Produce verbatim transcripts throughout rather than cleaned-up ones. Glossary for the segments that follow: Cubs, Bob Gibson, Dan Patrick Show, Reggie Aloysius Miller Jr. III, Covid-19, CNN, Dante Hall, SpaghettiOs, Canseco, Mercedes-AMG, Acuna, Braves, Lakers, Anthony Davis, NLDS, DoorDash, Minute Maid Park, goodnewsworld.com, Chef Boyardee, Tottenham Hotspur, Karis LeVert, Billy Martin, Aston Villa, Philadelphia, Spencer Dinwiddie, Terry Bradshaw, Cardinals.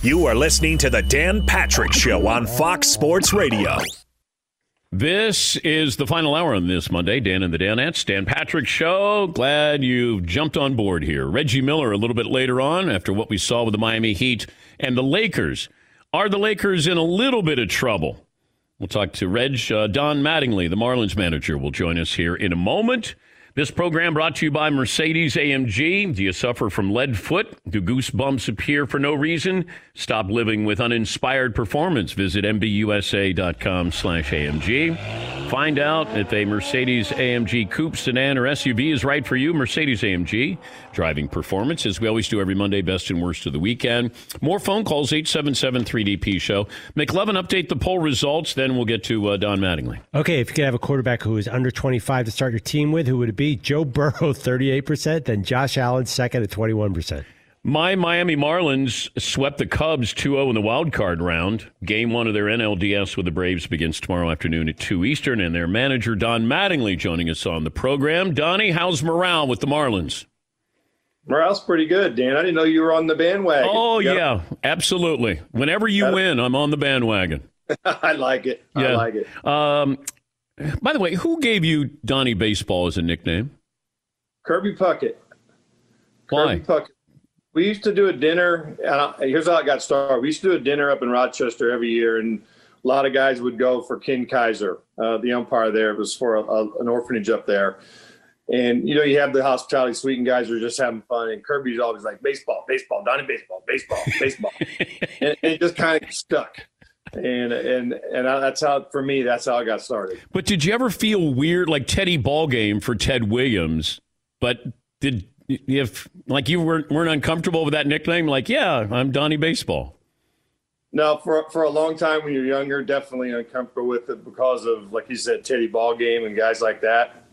You are listening to the Dan Patrick Show on Fox Sports Radio. This is the final hour on this Monday. Dan and the Danettes, Dan Patrick Show. Glad you've jumped on board here. Reggie Miller a little bit later on after what we saw with the Miami Heat and the Lakers. Are the Lakers in a little bit of trouble? We'll talk to Reg. Uh, Don Mattingly, the Marlins manager, will join us here in a moment. This program brought to you by Mercedes-A M G. Do you suffer from lead foot? Do goosebumps appear for no reason? Stop living with uninspired performance. Visit m b u s a dot com slash A M G. Find out if a Mercedes-A M G coupe, sedan, or S U V is right for you. Mercedes-A M G. Driving performance, as we always do every Monday, best and worst of the weekend. More phone calls, eight seven seven, three D P, show. McLevin, update the poll results, then we'll get to uh, Don Mattingly. Okay, if you could have a quarterback who is under twenty-five to start your team with, who would it be? Joe Burrow, thirty-eight percent, then Josh Allen second at twenty-one percent. My Miami Marlins swept the Cubs two oh in the wild card round. Game one of their N L D S with the Braves begins tomorrow afternoon at two Eastern, and their manager, Don Mattingly, joining us on the program. Donnie, how's morale with the Marlins? Morale's pretty good, Dan. I didn't know you were on the bandwagon. Oh, yep. Yeah, absolutely. Whenever you Got win, it. I'm on the bandwagon. I like it. Yeah. I like it. Um, By the way, who gave you Donnie Baseball as a nickname? Kirby Puckett. Why? Kirby Puckett. We used to do a dinner. Uh, here's how it got started. We used to do a dinner up in Rochester every year, and a lot of guys would go for Ken Kaiser, uh, the umpire there. It was for a, a, an orphanage up there. And, you know, you have the hospitality suite, and guys are just having fun. And Kirby's always like, baseball, baseball, Donnie Baseball, baseball, baseball. and, and it just kind of stuck. And and and that's how, for me, that's how I got started. But did you ever feel weird, like Teddy Ballgame for Ted Williams? But did if like you weren't weren't uncomfortable with that nickname? Like, yeah, I'm Donnie Baseball. No, for for a long time when you're younger, definitely uncomfortable with it because of, like you said, Teddy Ballgame and guys like that.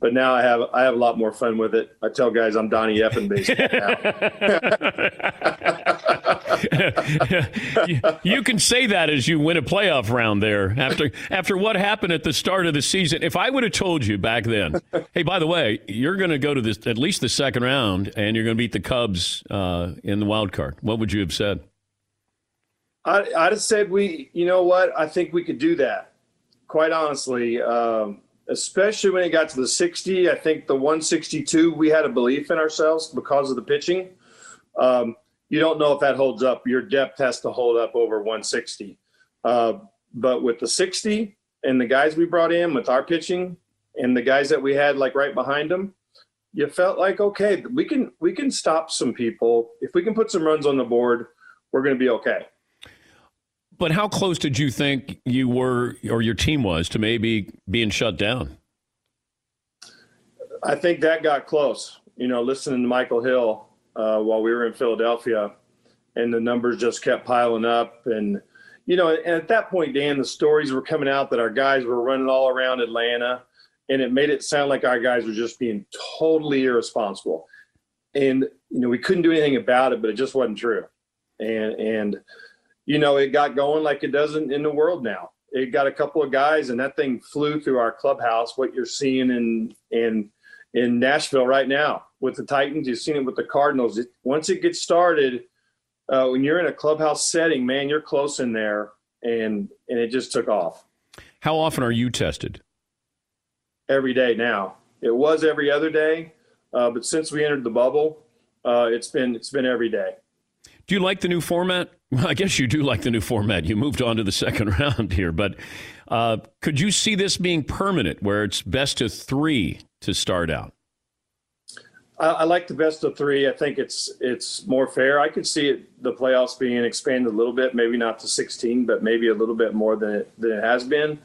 But now I have I have a lot more fun with it. I tell guys I'm Donnie Effin' Baseball now. you, you can say that as you win a playoff round there after after what happened at the start of the season. If I would have told you back then, hey, by the way, you're going to go to this at least the second round and you're going to beat the Cubs uh, in the wild card, what would you have said? I, I'd have said we. You know what? I think we could do that. Quite honestly. Um, Especially when it got to the sixty, I think the one sixty-two, we had a belief in ourselves because of the pitching. Um, you don't know if that holds up. Your depth has to hold up over one sixty. Uh, but with the sixty and the guys we brought in with our pitching and the guys that we had like right behind them, you felt like, okay, we can we can stop some people. If we can put some runs on the board, we're going to be okay. But how close did you think you were or your team was to maybe being shut down? I think that got close. You know, listening to Michael Hill uh, while we were in Philadelphia, and the numbers just kept piling up. And you know, and at that point, Dan, the stories were coming out that our guys were running all around Atlanta, and it made it sound like our guys were just being totally irresponsible. And, you know, we couldn't do anything about it, but it just wasn't true. And, and you know, it got going like it does in, in the world now. It got a couple of guys, and that thing flew through our clubhouse, what you're seeing in in in Nashville right now with the Titans. You've seen it with the Cardinals. It, once it gets started, uh, when you're in a clubhouse setting, man, you're close in there, and and it just took off. How often are you tested? Every day now. It was every other day, uh, but since we entered the bubble, uh, it's been it's been every day. Do you like the new format? Well, I guess you do like the new format. You moved on to the second round here, but uh, could you see this being permanent, where it's best of three to start out? I, I like the best of three. I think it's it's more fair. I could see it, the playoffs being expanded a little bit, maybe not to sixteen, but maybe a little bit more than it, than it has been.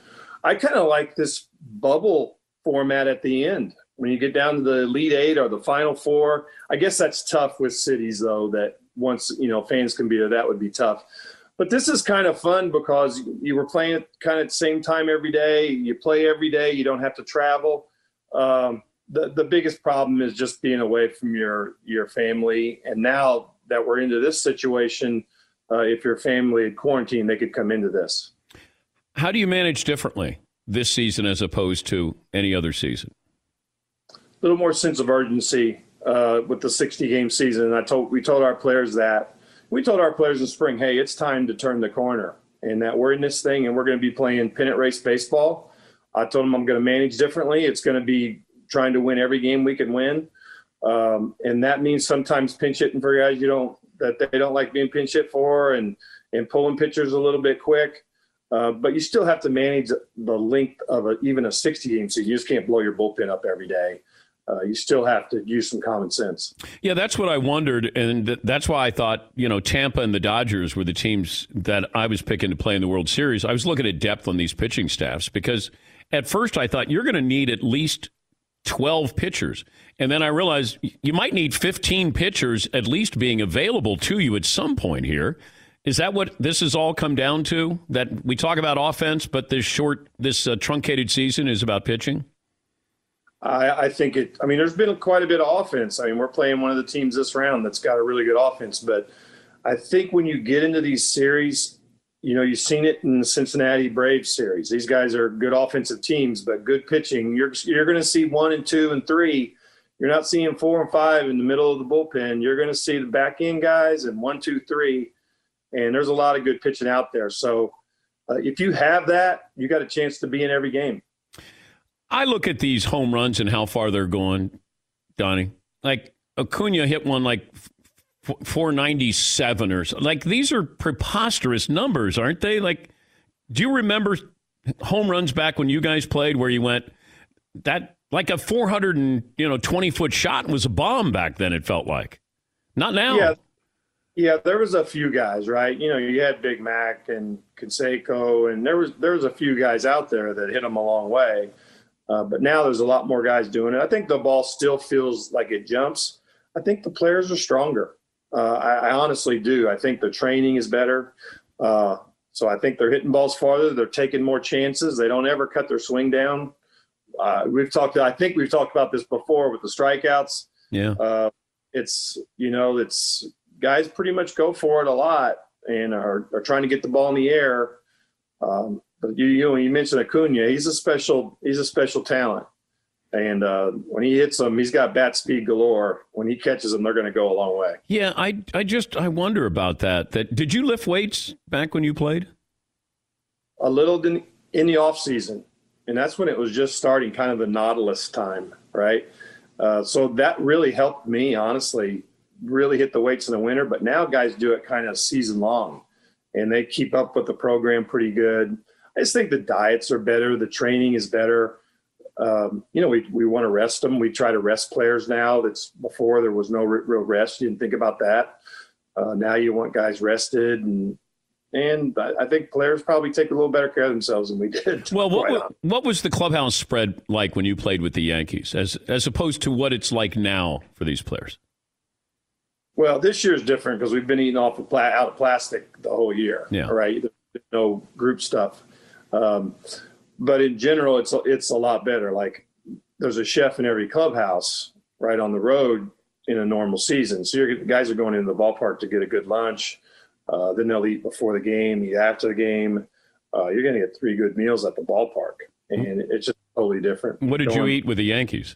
I kind of like this bubble format at the end. When you get down to the Elite Eight or the Final Four, I guess that's tough with cities, though, that once, you know, fans can be there, that would be tough. But this is kind of fun because you were playing kind of at the same time every day. You play every day. You don't have to travel. Um, the, the biggest problem is just being away from your, your family. And now that we're into this situation, uh, if your family had quarantined, they could come into this. How do you manage differently this season as opposed to any other season? A little more sense of urgency. Uh, with the sixty-game season, and I told we told our players that we told our players in spring, hey, it's time to turn the corner, and that we're in this thing, and we're going to be playing pennant race baseball. I told them I'm going to manage differently. It's going to be trying to win every game we can win, um, and that means sometimes pinch hitting for guys you don't that they don't like being pinch hit for, and and pulling pitchers a little bit quick. Uh, but you still have to manage the length of a, even a sixty-game season. You just can't blow your bullpen up every day. Uh, you still have to use some common sense. Yeah, that's what I wondered, and th- that's why I thought, you know, Tampa and the Dodgers were the teams that I was picking to play in the World Series. I was looking at depth on these pitching staffs because at first I thought you're going to need at least twelve pitchers, and then I realized you might need fifteen pitchers at least being available to you at some point here. Is that what this has all come down to? That we talk about offense, but this short, this uh, truncated season is about pitching? I, I think it – I mean, there's been quite a bit of offense. I mean, we're playing one of the teams this round that's got a really good offense. But I think when you get into these series, you know, you've seen it in the Cincinnati Braves series. These guys are good offensive teams, but good pitching. You're you're going to see one and two and three. You're not seeing four and five in the middle of the bullpen. You're going to see the back-end guys and one, two, three. And there's a lot of good pitching out there. So uh, if you have that, you got a chance to be in every game. I look at these home runs and how far they're going, Donnie. Like Acuna hit one like four ninety-seven or so. Like these are preposterous numbers, aren't they? Like, do you remember home runs back when you guys played where you went that like a four hundred and you know twenty foot shot was a bomb back then? It felt like, not now. Yeah, yeah. There was a few guys, right? You know, you had Big Mac and Canseco, and there was there was a few guys out there that hit them a long way. Uh, but now there's a lot more guys doing it. I think the ball still feels like it jumps. I think the players are stronger. Uh, I, I honestly do. I think the training is better. Uh, so I think they're hitting balls farther. They're taking more chances. They don't ever cut their swing down. Uh, we've talked, I think we've talked about this before with the strikeouts. Yeah. Uh, it's, you know, it's guys pretty much go for it a lot and are, are trying to get the ball in the air. Um, But you, you, you mentioned Acuna. He's a special. He's a special talent, and uh, when he hits them, he's got bat speed galore. When he catches them, they're going to go a long way. Yeah, I, I just, I wonder about that. That did you lift weights back when you played? A little in, in the off season, and that's when it was just starting, kind of the Nautilus time, right? Uh, so that really helped me, honestly. Really hit the weights in the winter, but now guys do it kind of season long, and they keep up with the program pretty good. I just think the diets are better. The training is better. Um, you know, we we want to rest them. We try to rest players now. That's before there was no r- real rest. You didn't think about that. Uh, now you want guys rested. And and I think players probably take a little better care of themselves than we did. Well, what was, what was the clubhouse spread like when you played with the Yankees as as opposed to what it's like now for these players? Well, this year is different because we've been eating off of pla- out of plastic the whole year. Yeah. Right. no group stuff. Um, but in general, it's it's a lot better. Like there's a chef in every clubhouse right on the road in a normal season. So your guys are going into the ballpark to get a good lunch. Uh, then they'll eat before the game, eat after the game. Uh, you're going to get three good meals at the ballpark, and it's just totally different. What did you eat with the Yankees?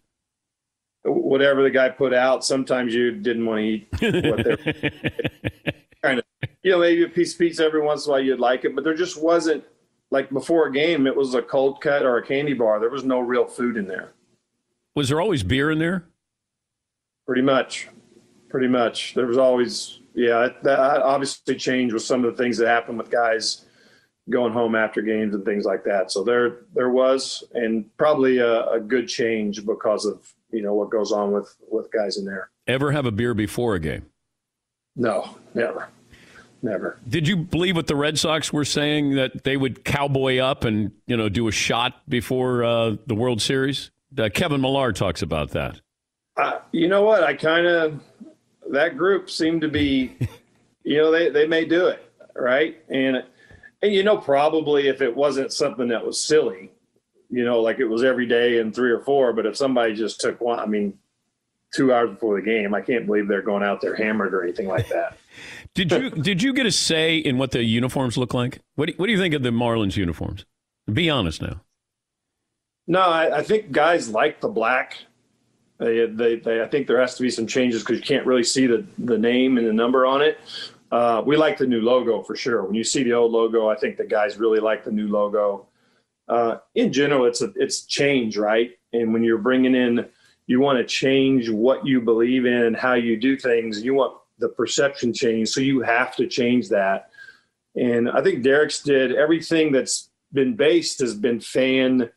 Whatever the guy put out. Sometimes you didn't want to eat what they're kind of, you know, maybe a piece of pizza every once in a while you'd like it, but there just wasn't, like before a game, it was a cold cut or a candy bar. There was no real food in there. Was there always beer in there? Pretty much. Pretty much. There was always, yeah, that obviously changed with some of the things that happened with guys going home after games and things like that. So there, there was, and probably a, a good change because of, you know, what goes on with, with guys in there. Ever have a beer before a game? No, never. Never. Did you believe what the Red Sox were saying, that they would cowboy up and, you know, do a shot before uh, the World Series? Uh, Kevin Millar talks about that. Uh, you know what? I kind of – that group seemed to be – you know, they, they may do it, right? And, and, you know, probably if it wasn't something that was silly, you know, like it was every day and three or four, but if somebody just took one – I mean, two hours before the game, I can't believe they're going out there hammered or anything like that. Did you did you get a say in what the uniforms look like? What do, what do you think of the Marlins uniforms? Be honest now. No, I, I think guys like the black. They, they, they, I think there has to be some changes because you can't really see the, the name and the number on it. Uh, we like the new logo for sure. When you see the old logo, I think the guys really like the new logo. Uh, in general, it's a, it's change, right? And when you're bringing in, you want to change what you believe in and how you do things. You want the perception change, so you have to change that. And I think Derek's did everything that's been based has been fan,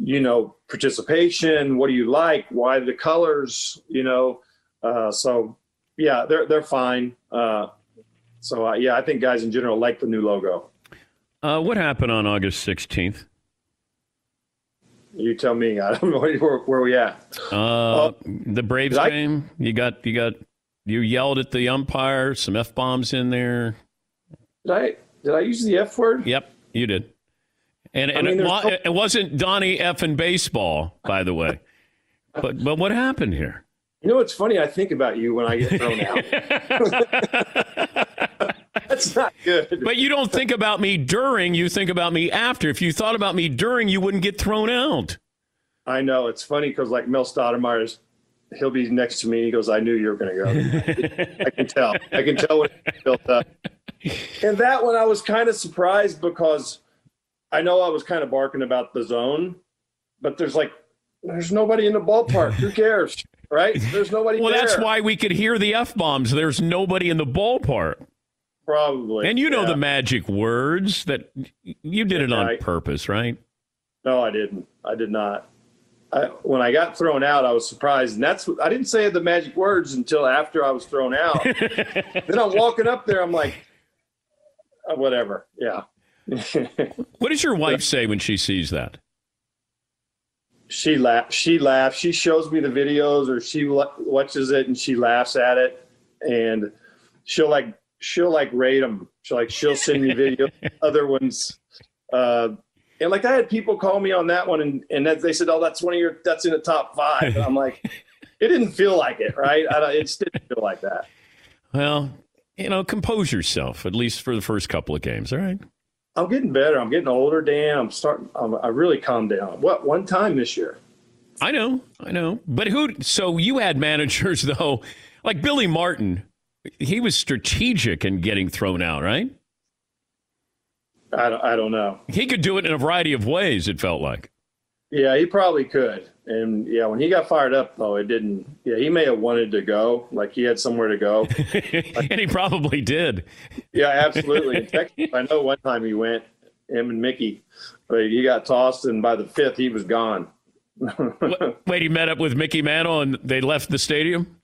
you know, participation. What do you like? Why the colors? You know, uh, so yeah, they're they're fine. Uh, so uh, yeah, I think guys in general like the new logo. Uh, what happened on August sixteenth? You tell me. I don't know where, where we at. Uh, oh, the Braves I, game. You got you got. You yelled at the umpire, some F-bombs in there. Did I did I use the F word? Yep, you did. And, and I mean, it, no... it wasn't Donnie F in baseball, by the way. but but what happened here? You know what's funny? I think about you when I get thrown out. That's not good. But you don't think about me during, you think about me after. If you thought about me during, you wouldn't get thrown out. I know. It's funny because like Mel Stoudemire's, he'll be next to me. He goes, I knew you were going to go. I can tell. I can tell when it's built up. And that one, I was kind of surprised because I know I was kind of barking about the zone, but there's like, there's nobody in the ballpark. Who cares, right? There's nobody Well, there. That's why we could hear the F-bombs. There's nobody in the ballpark. Probably. And you know yeah. the magic words that you did yeah, it on I, purpose, right? No, I didn't. I did not. I, when I got thrown out, I was surprised. And that's I didn't say the magic words until after I was thrown out. Then I'm walking up there. I'm like, oh, whatever. Yeah. What does your wife say when she sees that? She laughs. She laughs. She shows me the videos or she watches it and she laughs at it. And she'll like she'll like rate them. She'll like she'll send me videos, other ones. Uh, And like I had people call me on that one and, and that they said, oh, that's one of your, that's in the top five. And I'm like, it didn't feel like it, right? I don't, it didn't feel like that. Well, you know, compose yourself, at least for the first couple of games. All right. I'm getting better. I'm getting older, Dan. I'm starting, I'm, I really calmed down. What, one time this year? I know, I know. But who, so you had managers though, like Billy Martin, he was strategic in getting thrown out, right? I don't, I don't know. He could do it in a variety of ways, it felt like. Yeah, he probably could. And, yeah, when he got fired up, though, it didn't. Yeah, he may have wanted to go. Like, he had somewhere to go. And he probably did. Yeah, absolutely. In Texas, I know one time he went, him and Mickey. But he got tossed, and by the fifth, he was gone. Wait, he met up with Mickey Mantle, and they left the stadium?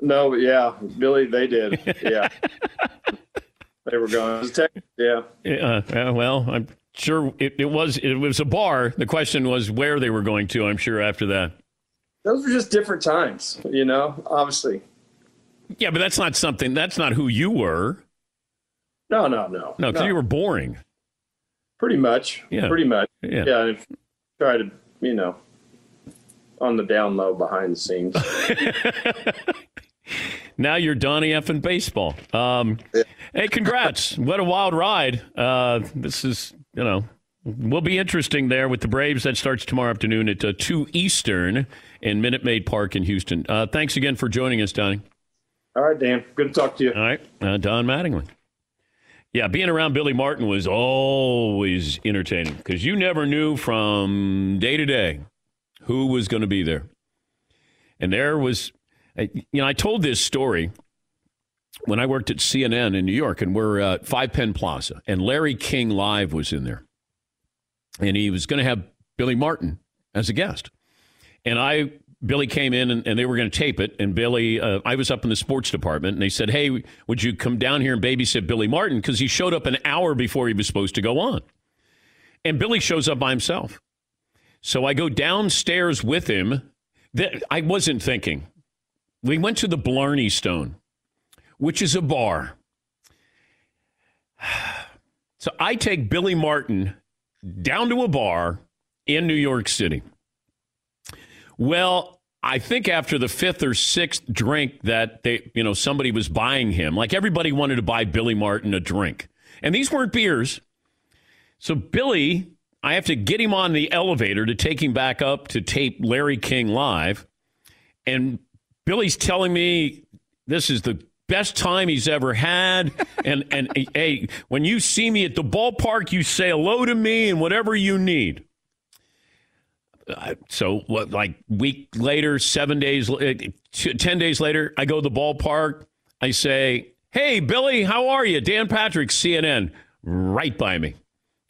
No, yeah. Billy, they did. Yeah. They were gone. Yeah. Uh, well, I'm sure it, it was it was a bar. The question was where they were going to, I'm sure, after that. Those were just different times, you know, obviously. Yeah, but that's not something. That's not who you were. No, no, no. No, because no. you were boring. Pretty much. Yeah. Pretty much. Yeah. yeah I tried to, you know, on the down low behind the scenes. Now you're Donnie F in baseball. Um, yeah. Hey, congrats. What a wild ride. Uh, this is, you know, will be interesting there with the Braves. That starts tomorrow afternoon at uh, two Eastern in Minute Maid Park in Houston. Uh, thanks again for joining us, Donnie. All right, Dan. Good to talk to you. All right. Uh, Don Mattingly. Yeah, being around Billy Martin was always entertaining because you never knew from day to day who was going to be there. And there was, you know, I told this story when I worked at C N N in New York, and we're at Five Penn Plaza, and Larry King Live was in there. And he was going to have Billy Martin as a guest. And I, Billy came in, and, and they were going to tape it. And Billy, uh, I was up in the sports department, and they said, hey, would you come down here and babysit Billy Martin? Because he showed up an hour before he was supposed to go on. And Billy shows up by himself. So I go downstairs with him. I wasn't thinking. We went to the Blarney Stone, which is a bar. So I take Billy Martin down to a bar in New York City. Well, I think after the fifth or sixth drink that they, you know, somebody was buying him. Like everybody wanted to buy Billy Martin a drink. And these weren't beers. So Billy, I have to get him on the elevator to take him back up to tape Larry King Live. And Billy's telling me this is the best time he's ever had. And, and hey, when you see me at the ballpark, you say hello to me and whatever you need. Uh, so what, like week later, seven days, uh, t- ten days later, I go to the ballpark. I say, hey, Billy, how are you? Dan Patrick, C N N, right by me.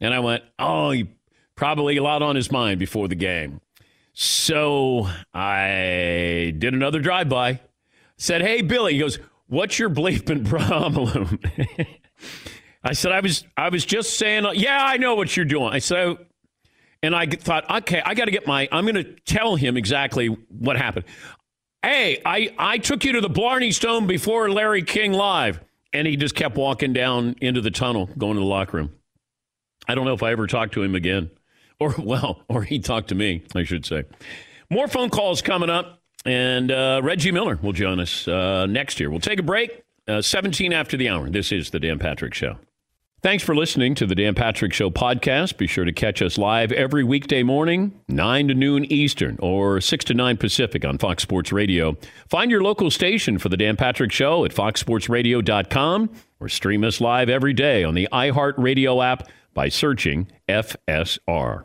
And I went, oh, he probably a lot on his mind before the game. So I did another drive-by, said, hey, Billy. He goes, what's your bleeping problem? I said, I was, I was just saying, yeah, I know what you're doing. I said, and I thought, okay, I got to get my, I'm going to tell him exactly what happened. Hey, I, I took you to the Blarney Stone before Larry King Live. And he just kept walking down into the tunnel, going to the locker room. I don't know if I ever talked to him again. Or, well, or he talked to me, I should say. More phone calls coming up. And uh, Reggie Miller will join us uh, next year. We'll take a break, uh, seventeen after the hour. This is The Dan Patrick Show. Thanks for listening to the Dan Patrick Show podcast. Be sure to catch us live every weekday morning, nine to noon Eastern or six to nine Pacific on Fox Sports Radio. Find your local station for the Dan Patrick Show at fox sports radio dot com or stream us live every day on the iHeartRadio app by searching F S R.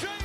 James.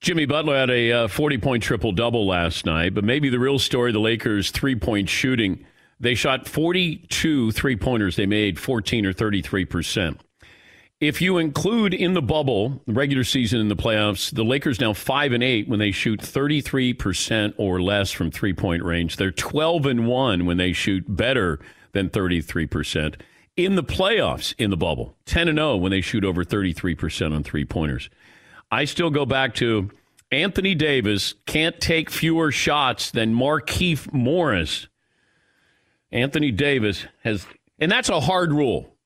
Jimmy Butler had a uh, forty-point triple-double last night, but maybe the real story, the Lakers' three-point shooting. They shot forty-two three-pointers. They made fourteen or thirty-three percent. If you include in the bubble, the regular season in the playoffs, the Lakers now five and eight when they shoot thirty-three percent or less from three-point range. They're twelve and one when they shoot better than thirty-three percent. In the playoffs, in the bubble, ten and oh when they shoot over thirty-three percent on three-pointers. I still go back to Anthony Davis can't take fewer shots than Markieff Morris. Anthony Davis has, and that's a hard rule.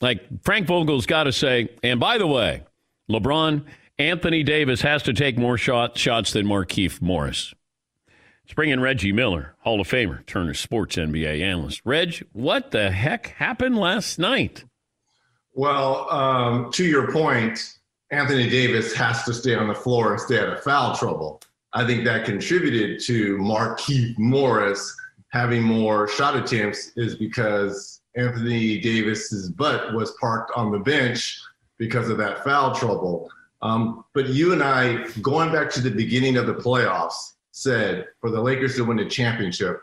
Like Frank Vogel's got to say, and by the way, LeBron, Anthony Davis has to take more shot, shots than Markieff Morris. Let's bring in Reggie Miller, Hall of Famer, Turner Sports N B A analyst. Reg, what the heck happened last night? Well, um, to your point, Anthony Davis has to stay on the floor and stay out of foul trouble. I think that contributed to Markieff Morris having more shot attempts is because Anthony Davis's butt was parked on the bench because of that foul trouble. Um, but you and I, going back to the beginning of the playoffs, said for the Lakers to win the championship,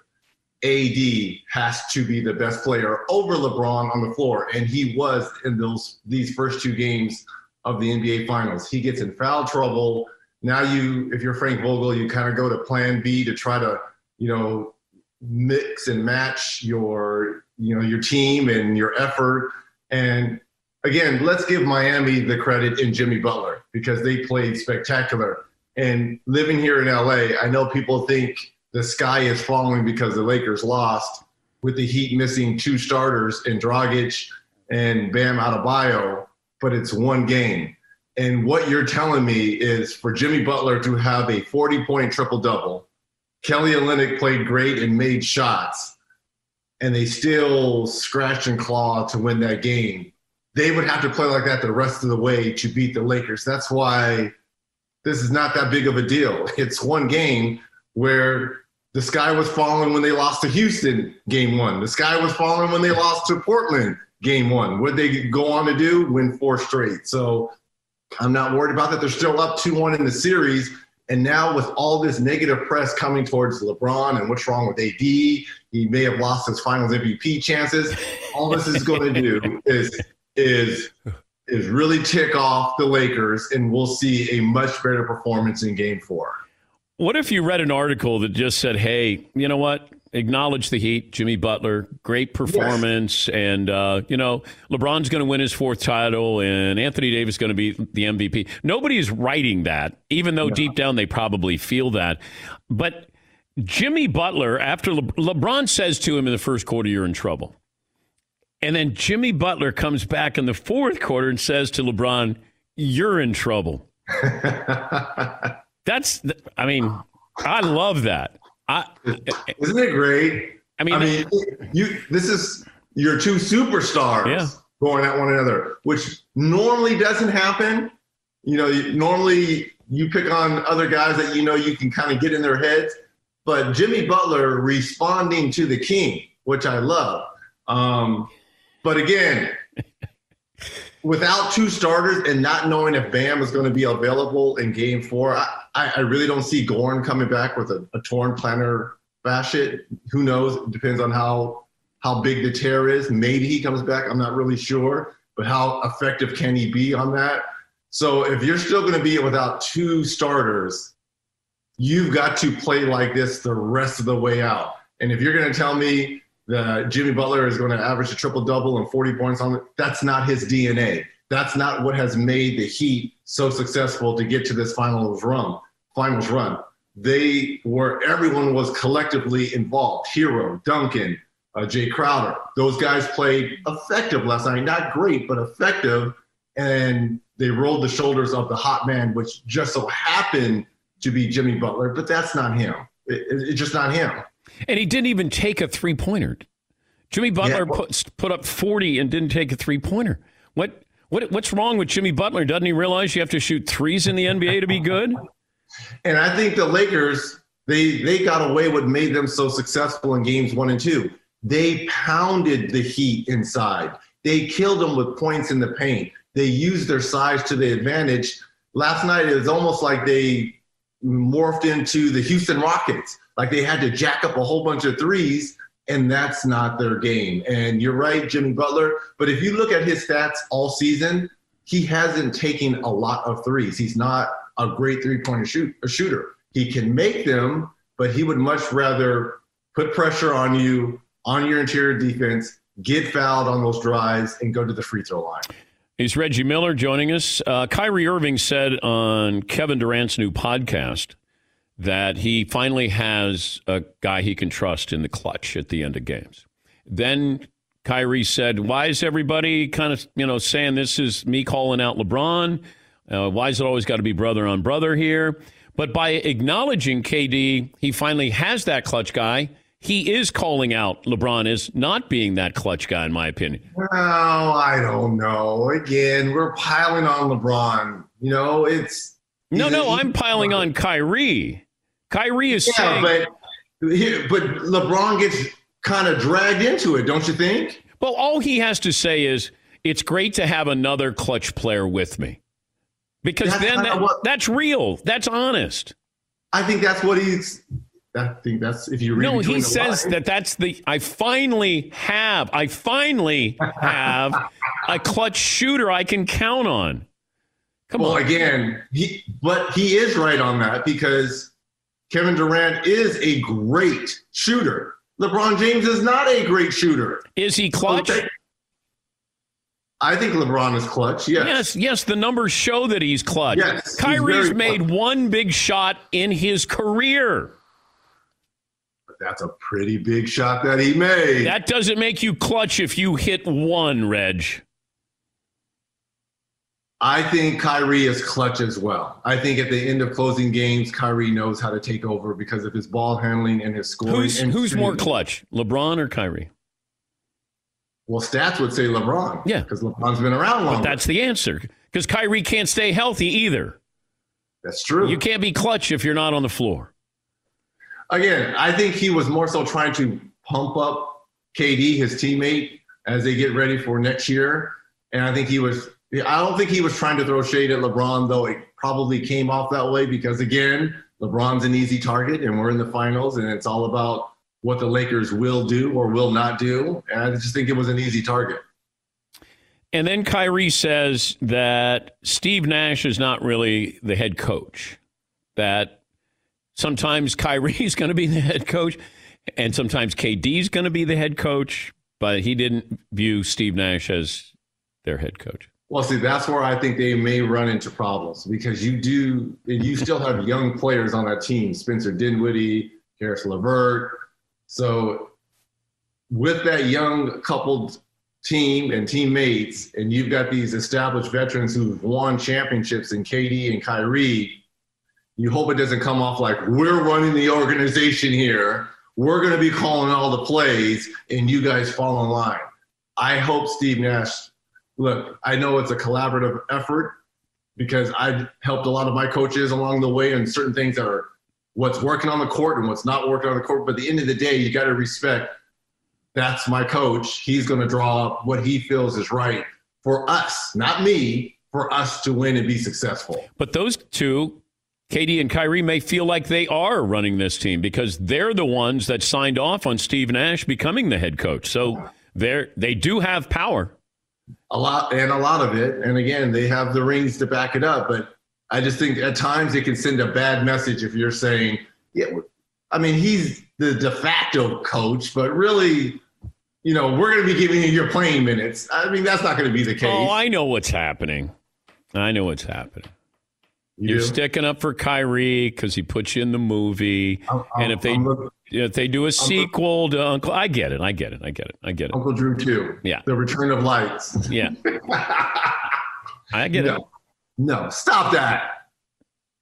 A D has to be the best player over LeBron on the floor. And he was in those these first two games of the N B A Finals. He gets in foul trouble. Now you, if you're Frank Vogel, you kind of go to plan B to try to, you know, mix and match your, you know, your team and your effort. And again, let's give Miami the credit in Jimmy Butler because they played spectacular. And living here in L A, I know people think the sky is falling because the Lakers lost with the Heat missing two starters in Dragic and Bam Adebayo. But it's one game. And what you're telling me is for Jimmy Butler to have a forty-point triple-double Kelly Olynyk played great and made shots, and they still scratch and claw to win that game. They would have to play like that the rest of the way to beat the Lakers. That's why this is not that big of a deal. It's one game where the sky was falling when they lost to Houston, game one. The sky was falling when they lost to Portland, game one. What they go on to do? Win four straight. So I'm not worried about that. They're still up two one in the series. And now with all this negative press coming towards LeBron and what's wrong with A D, he may have lost his finals M V P chances. All this is going to do is is is really tick off the Lakers, and we'll see a much better performance in game four. What if you read an article that just said, hey, you know what? Acknowledge the Heat, Jimmy Butler, great performance. Yes. And, uh, you know, LeBron's going to win his fourth title and Anthony Davis is going to be the M V P. Nobody is writing that, even though no. deep down they probably feel that. But Jimmy Butler, after Le- LeBron says to him in the first quarter, you're in trouble. And then Jimmy Butler comes back in the fourth quarter and says to LeBron, you're in trouble. That's, the, I mean, I love that. I, Isn't it great? I mean, I mean, you. This is your two superstars yeah. going at one another, which normally doesn't happen. You know, normally you pick on other guys that you know you can kind of get in their heads. But Jimmy Butler responding to the king, which I love. Um, but again, without two starters and not knowing if Bam is going to be available in game four, I, I really don't see Gorn coming back with a, a torn plantar fasciitis. Who knows? It depends on how how big the tear is. Maybe he comes back. I'm not really sure. But how effective can he be on that? So if you're still going to be without two starters, you've got to play like this the rest of the way out. And if you're going to tell me that Jimmy Butler is going to average a triple-double and forty points on it, that's not his D N A. That's not what has made the Heat so successful to get to this finals run. Finals run. They were, everyone was collectively involved. Hero, Duncan, uh, Jay Crowder. Those guys played effective last night. Not great, but effective. And they rolled the shoulders of the hot man, which just so happened to be Jimmy Butler. But that's not him. It, it, it's just not him. And he didn't even take a three-pointer. Jimmy Butler yeah, well, put, put up forty and didn't take a three-pointer. What, what what's wrong with Jimmy Butler? Doesn't he realize you have to shoot threes in the N B A to be good? And I think the Lakers, they they got away with what made them so successful in games one and two. They pounded the Heat inside. They killed them with points in the paint. They used their size to the advantage. Last night, it was almost like they morphed into the Houston Rockets. Like they had to jack up a whole bunch of threes, and that's not their game. And you're right, Jimmy Butler. But if you look at his stats all season, he hasn't taken a lot of threes. He's not a great three-pointer shoot, a shooter. He can make them, but he would much rather put pressure on you, on your interior defense, get fouled on those drives, and go to the free throw line. It's Reggie Miller joining us. Uh, Kyrie Irving said on Kevin Durant's new podcast that he finally has a guy he can trust in the clutch at the end of games. Then Kyrie said, why is everybody kind of, you know, saying this is me calling out LeBron? Uh, why is it always got to be brother on brother here? But by acknowledging K D, he finally has that clutch guy. He is calling out LeBron as not being that clutch guy, in my opinion. Well, I don't know. Again, we're piling on LeBron. You know, it's... No, no, I'm piling on Kyrie. Kyrie is yeah, saying... But, here, but LeBron gets kind of dragged into it, don't you think? Well, all he has to say is, it's great to have another clutch player with me. Because that's then that, what, that's real. That's honest. I think that's what he's. I think that's if you read. No, he says lines. that that's the. I finally have. I finally have a clutch shooter I can count on. Come well, on. Well, again, he, but he is right on that because Kevin Durant is a great shooter. LeBron James is not a great shooter. Is he clutch? Okay. I think LeBron is clutch, yes. Yes, yes, the numbers show that he's clutch. Yes, Kyrie's made clutch. one big shot in his career. But that's a pretty big shot that he made. That doesn't make you clutch if you hit one, Reg. I think Kyrie is clutch as well. I think at the end of closing games, Kyrie knows how to take over because of his ball handling and his scoring. Who's, and who's more clutch, LeBron or Kyrie? Well, stats would say LeBron. Yeah. Because LeBron's been around longer. But that's the answer. Because Kyrie can't stay healthy either. That's true. You can't be clutch if you're not on the floor. Again, I think he was more so trying to pump up K D, his teammate, as they get ready for next year. And I think he was – I don't think he was trying to throw shade at LeBron, though it probably came off that way because, again, LeBron's an easy target and we're in the finals and it's all about what the Lakers will do or will not do. And I just think it was an easy target. And then Kyrie says that Steve Nash is not really the head coach, that sometimes Kyrie's going to be the head coach and sometimes K D's going to be the head coach, but he didn't view Steve Nash as their head coach. Well, see, that's where I think they may run into problems because you do, and you still have young players on that team, Spencer Dinwiddie, Karis LeVert. So with that young coupled team and teammates, and you've got these established veterans who've won championships in K D and Kyrie, you hope it doesn't come off like, we're running the organization here, we're going to be calling all the plays, and you guys fall in line. I hope Steve Nash, look, I know it's a collaborative effort because I've helped a lot of my coaches along the way and certain things that are what's working on the court and what's not working on the court. But at the end of the day, you got to respect that's my coach. He's going to draw up what he feels is right for us, not me, for us to win and be successful. But those two, K D and Kyrie, may feel like they are running this team because they're the ones that signed off on Steve Nash becoming the head coach. So they're, they do have power. A lot, and a lot of it. And again, they have the rings to back it up. But I just think at times it can send a bad message if you're saying, yeah, I mean, he's the de facto coach, but really, you know, we're going to be giving you your playing minutes. I mean, that's not going to be the case. Oh, I know what's happening. I know what's happening. You You're do? sticking up for Kyrie because he puts you in the movie. I'm, I'm, and if they looking, if they do a I'm sequel looking, to Uncle, I get it. I get it. I get it. I get it. Uncle Drew two. Yeah. The Return of Lights. Yeah. I get no, it. No, stop that.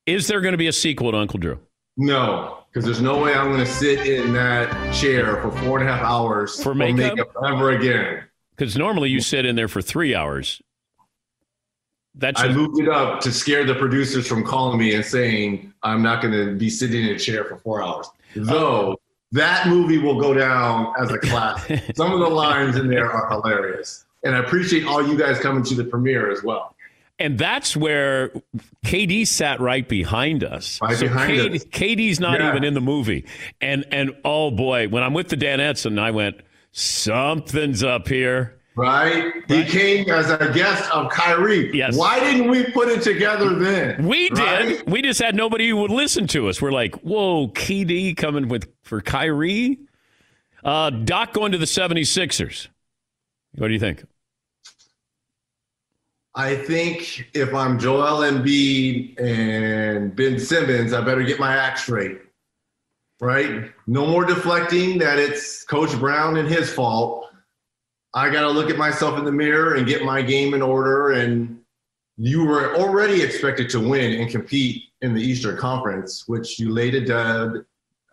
Is there going to be a sequel to Uncle Drew? No. Because there's no way I'm going to sit in that chair for four and a half hours for makeup, makeup ever again. Because normally you sit in there for three hours. That's I a- moved it up to scare the producers from calling me and saying I'm not going to be sitting in a chair for four hours. Though uh, that movie will go down as a classic. Some of the lines in there are hilarious. And I appreciate all you guys coming to the premiere as well. And that's where K D sat right behind us. Right so behind K D, us. K D's not yeah. even in the movie. And, and oh, boy, when I'm with the Danettes and I went, something's up here. Right? right? He came as a guest of Kyrie. Yes. Why didn't we put it together then? We did. Right? We just had nobody who would listen to us. We're like, whoa, K D coming with for Kyrie? Uh, Doc going to the seventy-sixers. What do you think? I think if I'm Joel Embiid and Ben Simmons, I better get my act straight, right? No more deflecting that it's Coach Brown and his fault. I got to look at myself in the mirror and get my game in order. And you were already expected to win and compete in the Eastern Conference, which you laid a dud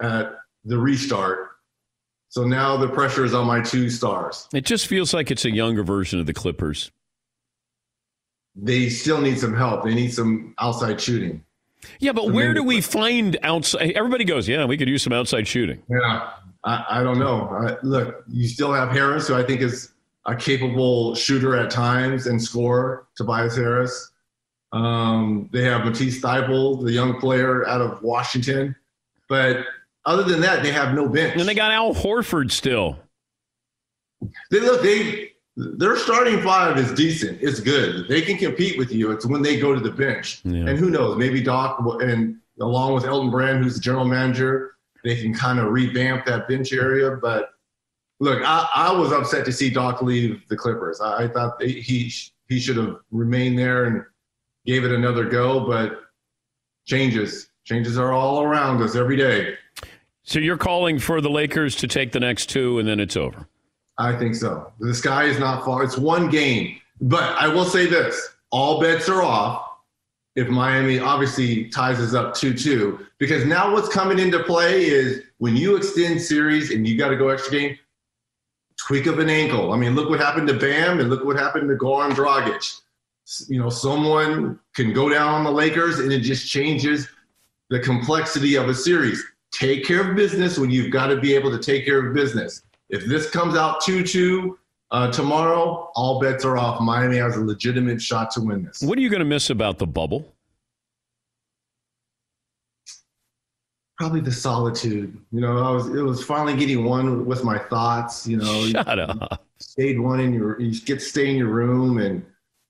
at the restart. So now the pressure is on my two stars. It just feels like it's a younger version of the Clippers. They still need some help. They need some outside shooting. Yeah, but where do we find outside? Everybody goes, yeah, we could use some outside shooting. Yeah, I, I don't know. I, look, you still have Harris, who I think is a capable shooter at times and scorer, Tobias Harris. Um, they have Matisse Thybulle, the young player out of Washington. But other than that, they have no bench. And they got Al Horford still. They look, they... Their starting five is decent. It's good. They can compete with you. It's when they go to the bench. Yeah. And who knows, maybe Doc and along with Elton Brand, who's the general manager, they can kind of revamp that bench area. But, look, I, I was upset to see Doc leave the Clippers. I, I thought they, he he should have remained there and gave it another go. But changes. Changes are all around us every day. So you're calling for the Lakers to take the next two and then it's over? I think so. The sky is not far. It's one game. But I will say this. all bets are off if Miami obviously ties us up two two, because now what's coming into play is when you extend series and you got to go extra game, tweak of an ankle. I mean, look what happened to Bam and look what happened to Goran Dragic. You know, someone can go down on the Lakers and it just changes the complexity of a series. Take care of business when you've got to be able to take care of business. If this comes out two two uh, tomorrow, all bets are off. Miami has a legitimate shot to win this. What are you going to miss about the bubble? Probably the solitude. You know, I was it was finally getting one with my thoughts. You know, shut you, up. You stayed one in your. You get to stay in your room, and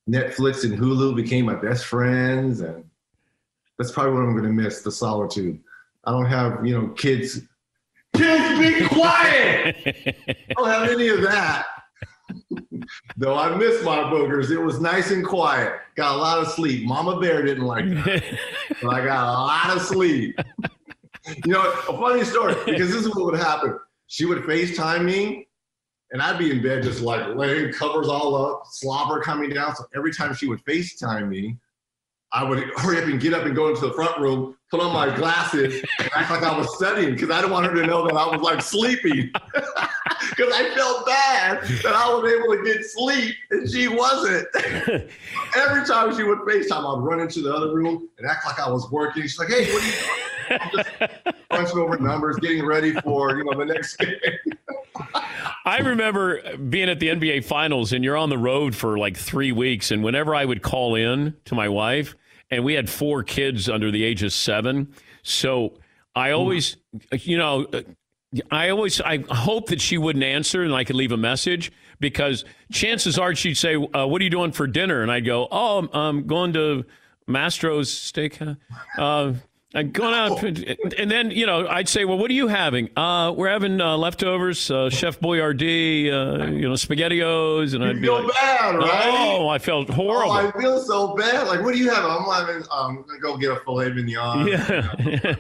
Netflix and Hulu became my best friends, and that's probably what I'm going to miss: the solitude. I don't have, you know, kids. Kids, be quiet! I don't have any of that. Though I miss my boogers. It was nice and quiet. Got a lot of sleep. Mama Bear didn't like that. But I got a lot of sleep. You know, a funny story, because this is what would happen. She would FaceTime me, and I'd be in bed just like laying covers all up, slobber coming down. So every time she would FaceTime me, I would hurry up and get up and go into the front room, put on my glasses, and act like I was studying because I didn't want her to know that I was like sleeping. Because I felt bad that I was able to get sleep and she wasn't. Every time she would FaceTime, I'd run into the other room and act like I was working. She's like, "Hey, what are you doing?" I'm just punching over numbers, getting ready for, you know, the next game. I remember being at the N B A Finals, and you're on the road for like three weeks. And whenever I would call in to my wife, and we had four kids under the age of seven, so I always, you know, I always, I hope that she wouldn't answer and I could leave a message, because chances are she'd say, uh, "What are you doing for dinner?" And I'd go, "Oh, I'm going to Mastro's Steakhouse." Uh, I'm going out, and then, you know, I'd say, "Well, what are you having?" Uh, we're having uh, leftovers, uh, Chef Boyardee, uh, you know, SpaghettiOs, and I'd you be feel like, bad, right? "Oh, I felt horrible. Oh, I feel so bad. Like, what do you have?" "I'm having, um, I'm gonna go get a filet mignon." Yeah. You know?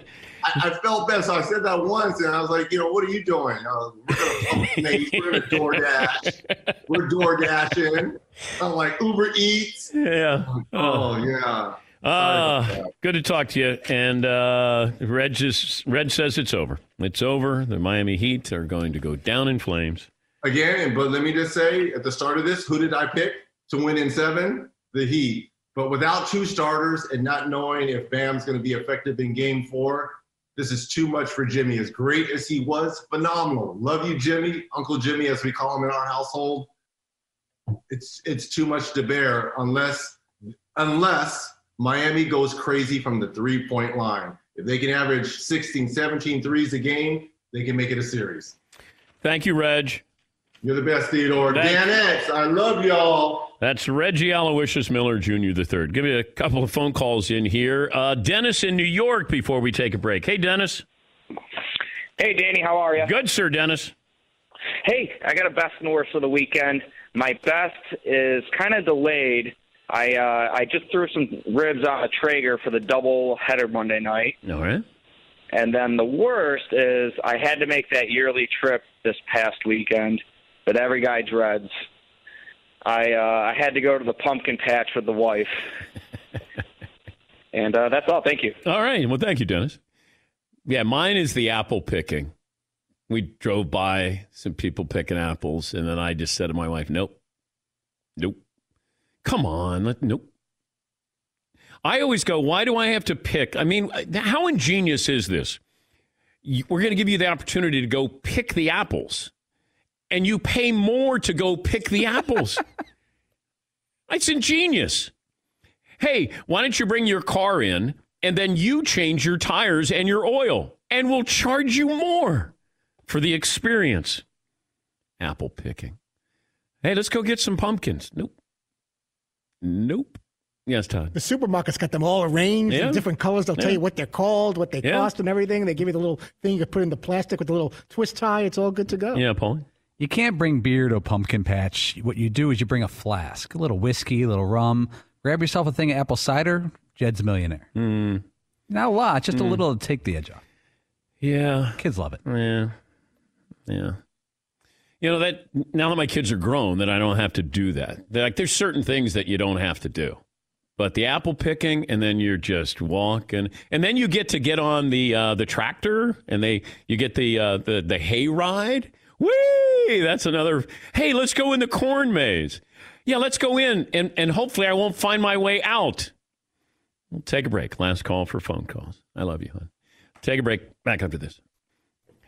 I, I felt bad, so I said that once, and I was like, "You know, what are you doing?" I was like, "We're gonna, we're gonna DoorDash. We're DoorDashing." I'm like, "Uber Eats." Yeah. Oh uh. yeah. Uh, good to talk to you. And uh, Reg, is, Reg says it's over. It's over. The Miami Heat are going to go down in flames. Again, but let me just say, at the start of this, who did I pick to win in seven? The Heat. But without two starters and not knowing if Bam's going to be effective in game four, this is too much for Jimmy. As great as he was, phenomenal. Love you, Jimmy. Uncle Jimmy, as we call him in our household. It's, it's too much to bear unless unless – Miami goes crazy from the three-point line. If they can average sixteen, seventeen threes a game, they can make it a series. Thank you, Reg. You're the best, Theodore. Dan X, I love y'all. That's Reggie Aloysius Miller Junior the third. Give me a couple of phone calls in here. Uh, Dennis in New York before we take a break. Hey, Dennis. Hey, Danny. How are you? Good, sir, Dennis. Hey, I got a best and worst of the weekend. My best is kind of delayed. I uh, I just threw some ribs on a Traeger for the double header Monday night. All right. And then the worst is I had to make that yearly trip this past weekend that every guy dreads. I uh, I had to go to the pumpkin patch with the wife. And uh, that's all. Thank you. All right. Well, thank you, Dennis. Yeah, mine is the apple picking. We drove by some people picking apples, and then I just said to my wife, "Nope, nope. Come on. Let, nope. I always go, why do I have to pick? I mean, how ingenious is this? You, we're going to give you the opportunity to go pick the apples, and you pay more to go pick the apples. It's ingenious. Hey, why don't you bring your car in, and then you change your tires and your oil, and we'll charge you more for the experience. Apple picking. Hey, let's go get some pumpkins. Nope. Nope. Yes, Todd. The supermarket's got them all arranged yeah. in different colors. They'll yeah. tell you what they're called, what they yeah. cost, and everything. They give you the little thing you can put in the plastic with the little twist tie. It's all good to go. Yeah, Paul. You can't bring beer to a pumpkin patch. What you do is you bring a flask, a little whiskey, a little rum. Grab yourself a thing of apple cider. Jed's a millionaire. Mm. Not a lot, just mm. a little to take the edge off. Yeah. Kids love it. Yeah. Yeah. You know, that now that my kids are grown, that I don't have to do that. They're like, there's certain things that you don't have to do. But the apple picking, and then you're just walking, and then you get to get on the uh, the tractor, and they you get the uh, the the hay ride. Whee! That's another. Hey, let's go in the corn maze. Yeah, let's go in, and and hopefully I won't find my way out. We'll take a break. Last call for phone calls. I love you, hon. Take a break. Back after this.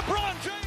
LeBron James.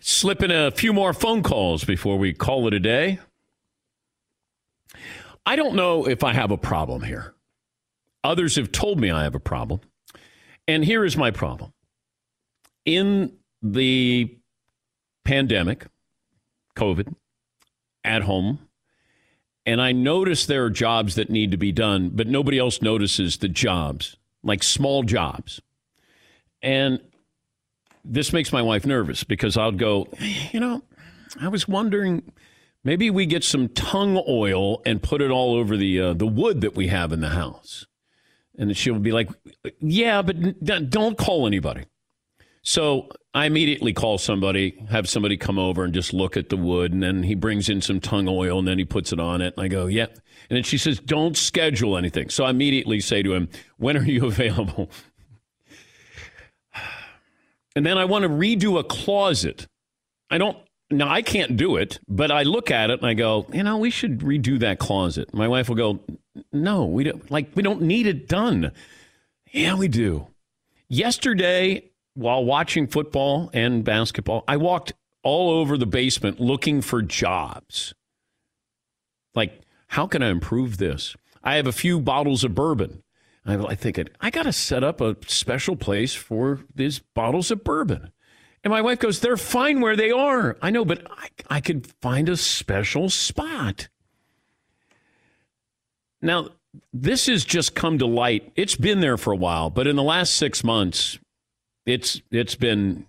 Slip in a few more phone calls before we call it a day. I don't know if I have a problem here. Others have told me I have a problem. And here is my problem. In the pandemic, COVID, at home, and I notice there are jobs that need to be done, but nobody else notices the jobs, like small jobs. And this makes my wife nervous because I'll go, you know, I was wondering, maybe we get some tung oil and put it all over the uh, the wood that we have in the house. And she'll be like, yeah, but don't call anybody. So I immediately call somebody, have somebody come over and just look at the wood. And then he brings in some tung oil and then he puts it on it. And I go, yeah. And then she says, don't schedule anything. So I immediately say to him, when are you available? And then I want to redo a closet. I don't, now I can't do it, but I look at it and I go, you know, we should redo that closet. My wife will go, no, we don't, like, we don't need it done. Yeah, we do. Yesterday, while watching football and basketball, I walked all over the basement looking for jobs. Like, how can I improve this? I have a few bottles of bourbon. I think I got to set up a special place for these bottles of bourbon. And my wife goes, they're fine where they are. I know, but I, I could find a special spot. Now, this has just come to light. It's been there for a while, but in the last six months, it's it's been,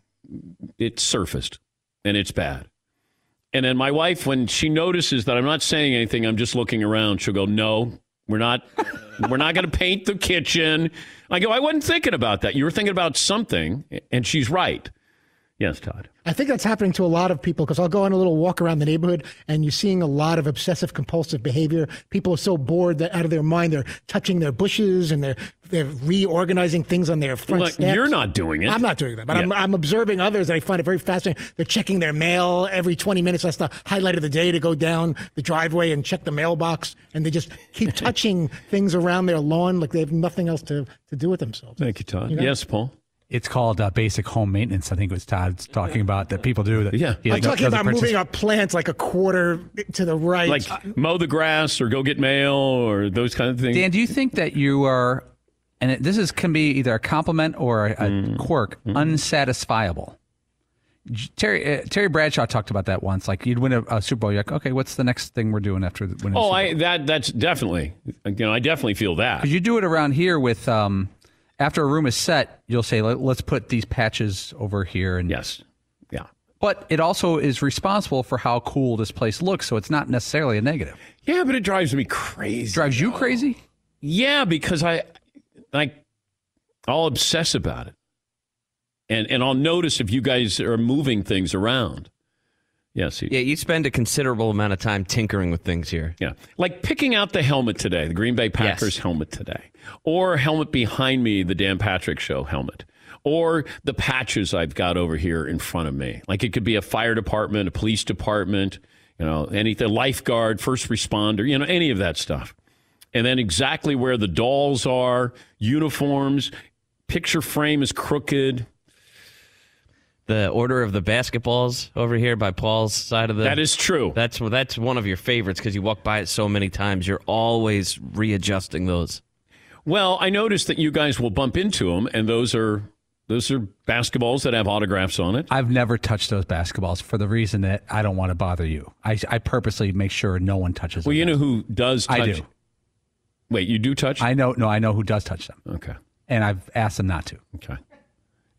it's surfaced and it's bad. And then my wife, when she notices that I'm not saying anything, I'm just looking around, she'll go, no, we're not, we're not going to paint the kitchen. I go, I wasn't thinking about that. You were thinking about something. And she's right. Yes, Todd. I think that's happening to a lot of people because I'll go on a little walk around the neighborhood and you're seeing a lot of obsessive compulsive behavior. People are so bored that out of their mind, they're touching their bushes and they're, they're reorganizing things on their front Look, steps. You're not doing it. I'm not doing that, but yeah. I'm, I'm observing others. I find it very fascinating. They're checking their mail every twenty minutes. That's the highlight of the day, to go down the driveway and check the mailbox. And they just keep touching things around their lawn like they have nothing else to, to do with themselves. Thank you, Todd. You know? Yes, Paul. It's called uh, basic home maintenance. I think it was Todd's talking about that people do. That, yeah, you know, I'm talking about moving up plants like a quarter to the right. Like uh, mow the grass or go get mail or those kind of things. Dan, do you think that you are, and it, this is can be either a compliment or a, a mm. quirk, mm. unsatisfiable? Terry uh, Terry Bradshaw talked about that once. Like you'd win a, a Super Bowl, you're like, okay, what's the next thing we're doing after winning? Oh, I, that that's definitely, you know, I definitely feel that. Because you do it around here with. Um, After a room is set, you'll say, let's put these patches over here. And yes. Yeah. But it also is responsible for how cool this place looks, so it's not necessarily a negative. Yeah, but it drives me crazy. Drives you crazy? Yeah, because I, I, I'll obsess about it. And and I'll notice if you guys are moving things around. Yes. He, yeah, you spend a considerable amount of time tinkering with things here. Yeah. Like picking out the helmet today, the Green Bay Packers yes. helmet today, or helmet behind me, the Dan Patrick Show helmet, or the patches I've got over here in front of me. Like it could be a fire department, a police department, you know, anything, lifeguard, first responder, you know, any of that stuff. And then exactly where the dolls are, uniforms, picture frame is crooked. The order of the basketballs over here by Paul's side of the... That is true. That's that's one of your favorites because you walk by it so many times. You're always readjusting those. Well, I noticed that you guys will bump into them, and those are those are basketballs that have autographs on it. I've never touched those basketballs for the reason that I don't want to bother you. I, I purposely make sure no one touches them. Well, you know who does touch... I do. Wait, you do touch? I know. No, I know who does touch them. Okay. And I've asked them not to. Okay.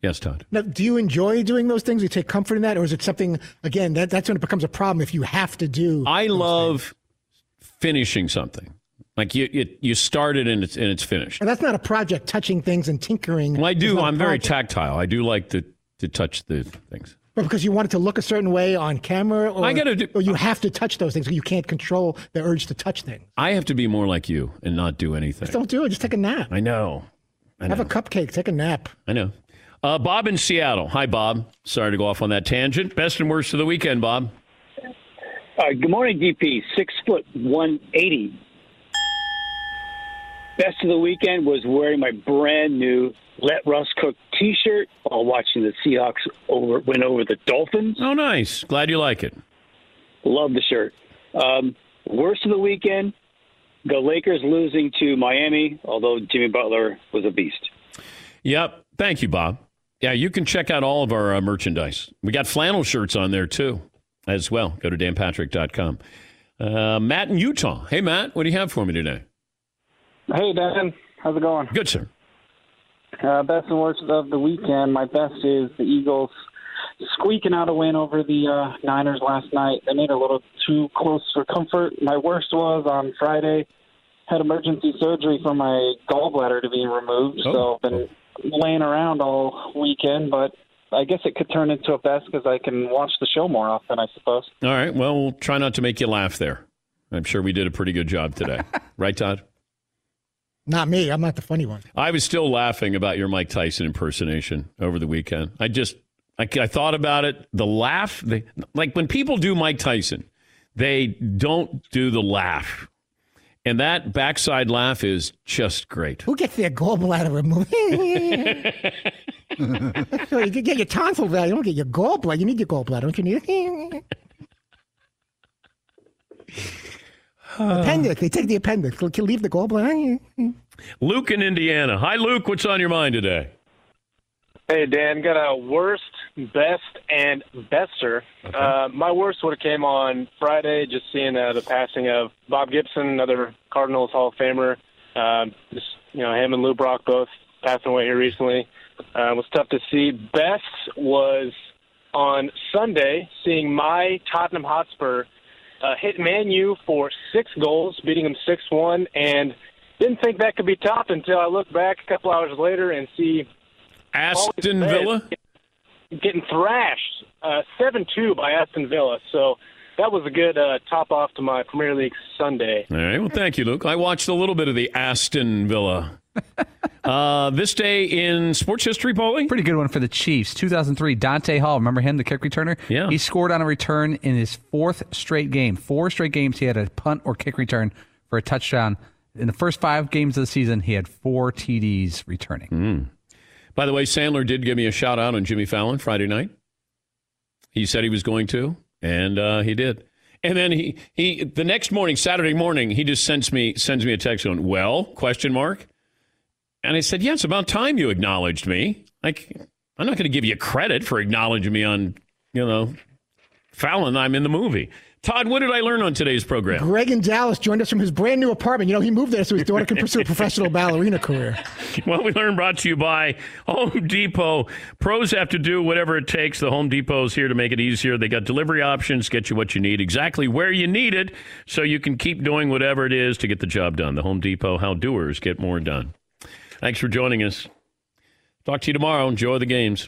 Yes, Todd. Now, do you enjoy doing those things? Do you take comfort in that? Or is it something, again, that, that's when it becomes a problem if you have to do. I love things. Finishing something. Like you you, you start it and it's, and it's finished. And that's not a project, touching things and tinkering. Well, I do. I'm very tactile. I do like to, to touch the things. But because you want it to look a certain way on camera? Or, I gotta do, or you have to touch those things. You can't control the urge to touch things. I have to be more like you and not do anything. Just don't do it. Just take a nap. I know. I know. Have a cupcake. Take a nap. I know. Uh, Bob in Seattle. Hi, Bob. Sorry to go off on that tangent. Best and worst of the weekend, Bob. Uh, good morning, D P. Six foot one eighty. Best of the weekend was wearing my brand new "Let Russ Cook" T-shirt while watching the Seahawks over win over the Dolphins. Oh, nice! Glad you like it. Love the shirt. Um, worst of the weekend, the Lakers losing to Miami, although Jimmy Butler was a beast. Yep. Thank you, Bob. Yeah, you can check out all of our uh, merchandise. We got flannel shirts on there, too, as well. Go to dan patrick dot com. Uh, Matt in Utah. Hey, Matt, what do you have for me today? Hey, Dan. How's it going? Good, sir. Uh, best and worst of the weekend. My best is the Eagles squeaking out a win over the uh, Niners last night. They made it a little too close for comfort. My worst was on Friday. Had emergency surgery for my gallbladder to be removed, oh. so I've been laying around all weekend, but I guess it could turn into a best because I can watch the show more often, I suppose. All right. Well, we'll try not to make you laugh there. I'm sure we did a pretty good job today. Right, Todd? Not me. I'm not the funny one. I was still laughing about your Mike Tyson impersonation over the weekend. I just, I, I thought about it. The laugh, they, like when people do Mike Tyson, they don't do the laugh. And that backside laugh is just great. Who gets their gallbladder removed? So you can get your tonsils out. You don't get your gallbladder. You need your gallbladder, don't you need it? Appendix. They take the appendix. Can you leave the gallbladder? Luke in Indiana. Hi, Luke. What's on your mind today? Hey, Dan. Got a worst, best, and bester. Okay. Uh, my worst would have came on Friday, just seeing uh, the passing of Bob Gibson, another Cardinals Hall of Famer. Um, just, you know, him and Lou Brock both passing away here recently. Uh, it was tough to see. Best was on Sunday, seeing my Tottenham Hotspur uh, hit Man U for six goals, beating them six one, and didn't think that could be topped until I looked back a couple hours later and see Aston Villa getting thrashed uh, seven two by Aston Villa. So that was a good uh, top off to my Premier League Sunday. All right. Well, thank you, Luke. I watched a little bit of the Aston Villa. uh, this day in sports history, Paulie? Pretty good one for the Chiefs. two thousand three, Dante Hall. Remember him, the kick returner? Yeah. He scored on a return in his fourth straight game. Four straight games he had a punt or kick return for a touchdown. In the first five games of the season, he had four T Ds returning. Mm. By the way, Sandler did give me a shout-out on Jimmy Fallon Friday night. He said he was going to, and uh, he did. And then he, he the next morning, Saturday morning, he just sends me sends me a text going, well, question mark? And I said, yeah, it's about time you acknowledged me. Like, I'm not going to give you credit for acknowledging me on, you know, Fallon, I'm in the movie. Todd, what did I learn on today's program? Greg in Dallas joined us from his brand new apartment. You know, he moved there so his daughter could pursue a professional ballerina career. What we learned brought to you by Home Depot. Pros have to do whatever it takes. The Home Depot is here to make it easier. They got delivery options, get you what you need exactly where you need it, so you can keep doing whatever it is to get the job done. The Home Depot, how doers get more done. Thanks for joining us. Talk to you tomorrow. Enjoy the games.